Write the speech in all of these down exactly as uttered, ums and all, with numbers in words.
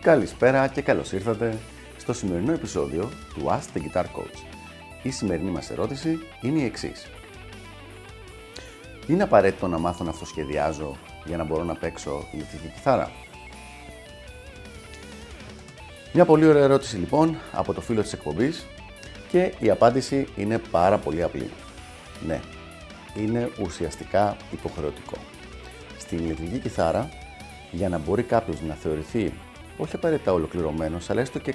Καλησπέρα και καλώς ήρθατε στο σημερινό επεισόδιο του Ask the Guitar Coach. Η σημερινή μας ερώτηση είναι η εξής. Είναι απαραίτητο να μάθω να αυτοσχεδιάζω για να μπορώ να παίξω ηλεκτρική κιθάρα? Μια πολύ ωραία ερώτηση λοιπόν από το φίλο της εκπομπής και η απάντηση είναι πάρα πολύ απλή. Ναι, είναι ουσιαστικά υποχρεωτικό. Στην ηλεκτρική κιθάρα, για να μπορεί κάποιος να θεωρηθεί όχι απαραίτητα ολοκληρωμένος, αλλά έστω και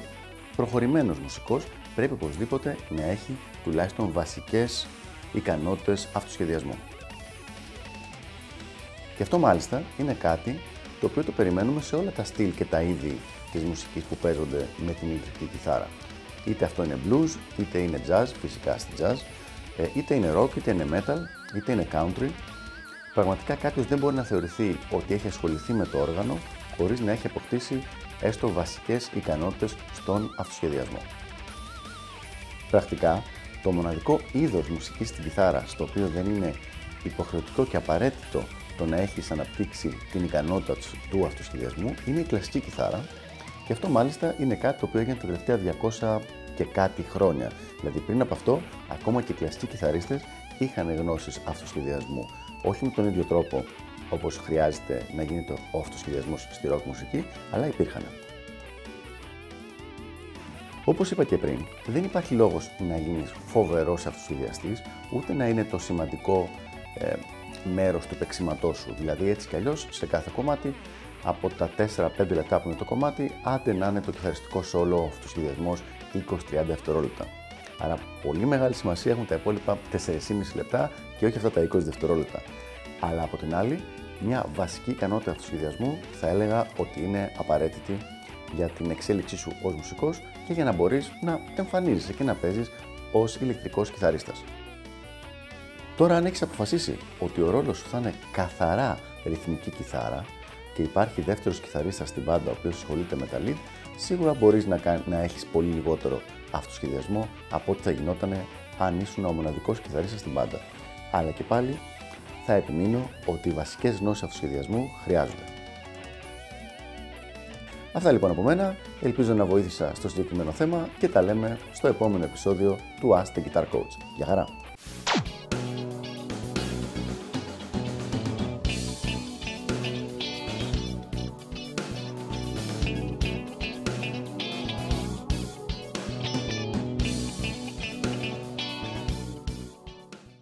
προχωρημένος μουσικός, πρέπει οπωσδήποτε να έχει τουλάχιστον βασικές ικανότητες αυτοσχεδιασμού. Και αυτό μάλιστα είναι κάτι το οποίο το περιμένουμε σε όλα τα στυλ και τα είδη της μουσικής που παίζονται με την ηλεκτρική κιθάρα. Είτε αυτό είναι blues, είτε είναι jazz, φυσικά στη jazz, είτε είναι rock, είτε είναι metal, είτε είναι country. Πραγματικά κάποιος δεν μπορεί να θεωρηθεί ότι έχει ασχοληθεί με το όργανο χωρίς να έχει αποκτήσει έστω βασικές ικανότητες στον αυτοσχεδιασμό. Πρακτικά, το μοναδικό είδος μουσικής στην κιθάρα, στο οποίο δεν είναι υποχρεωτικό και απαραίτητο το να έχεις αναπτύξει την ικανότητα του αυτοσχεδιασμού, είναι η κλασική κιθάρα, και αυτό μάλιστα είναι κάτι το οποίο έγινε τα τελευταία διακόσια και κάτι χρόνια. Δηλαδή, πριν από αυτό, ακόμα και οι κλασικοί κιθαρίστες είχαν γνώσεις αυτοσχεδιασμού, όχι με τον ίδιο τρόπο όπως χρειάζεται να γίνεται ο αυτοσχεδιασμός στη rock μουσική, αλλά υπήρχαν. Όπως είπα και πριν, δεν υπάρχει λόγος να γίνεις φοβερός αυτοσχεδιαστής, ούτε να είναι το σημαντικό ε, μέρος του παίξηματός σου. Δηλαδή, έτσι κι αλλιώς, σε κάθε κομμάτι, από τα τέσσερα πέντε λεπτά που είναι το κομμάτι, άντε να είναι το κιθαριστικό σόλο, ο αυτοσχεδιασμός είκοσι με τριάντα δευτερόλεπτα. Άρα, πολύ μεγάλη σημασία έχουν τα υπόλοιπα τέσσερα και μισό λεπτά και όχι αυτά τα είκοσι δευτερόλεπτα. Αλλά από την άλλη, μια βασική ικανότητα αυτοσχεδιασμού θα έλεγα ότι είναι απαραίτητη για την εξέλιξή σου ως μουσικός και για να μπορείς να εμφανίζεσαι και να παίζεις ως ηλεκτρικός κιθαρίστας. Τώρα, αν έχεις αποφασίσει ότι ο ρόλος σου θα είναι καθαρά ρυθμική κιθάρα και υπάρχει δεύτερος κιθαρίστας στην μπάντα ο οποίος ασχολείται με τα lead, σίγουρα μπορείς να, να έχεις πολύ λιγότερο αυτοσχεδιασμό από ό,τι θα γινότανε αν ήσουν ο μοναδικός κιθαρίστας στην μπάντα. Αλλά και πάλι, θα επιμείνω ότι οι βασικές γνώσεις αυτοσχεδιασμού χρειάζονται. Αυτά λοιπόν από μένα, ελπίζω να βοήθησα στο συγκεκριμένο θέμα και τα λέμε στο επόμενο επεισόδιο του Ask the Guitar Coach. Γεια χαρά!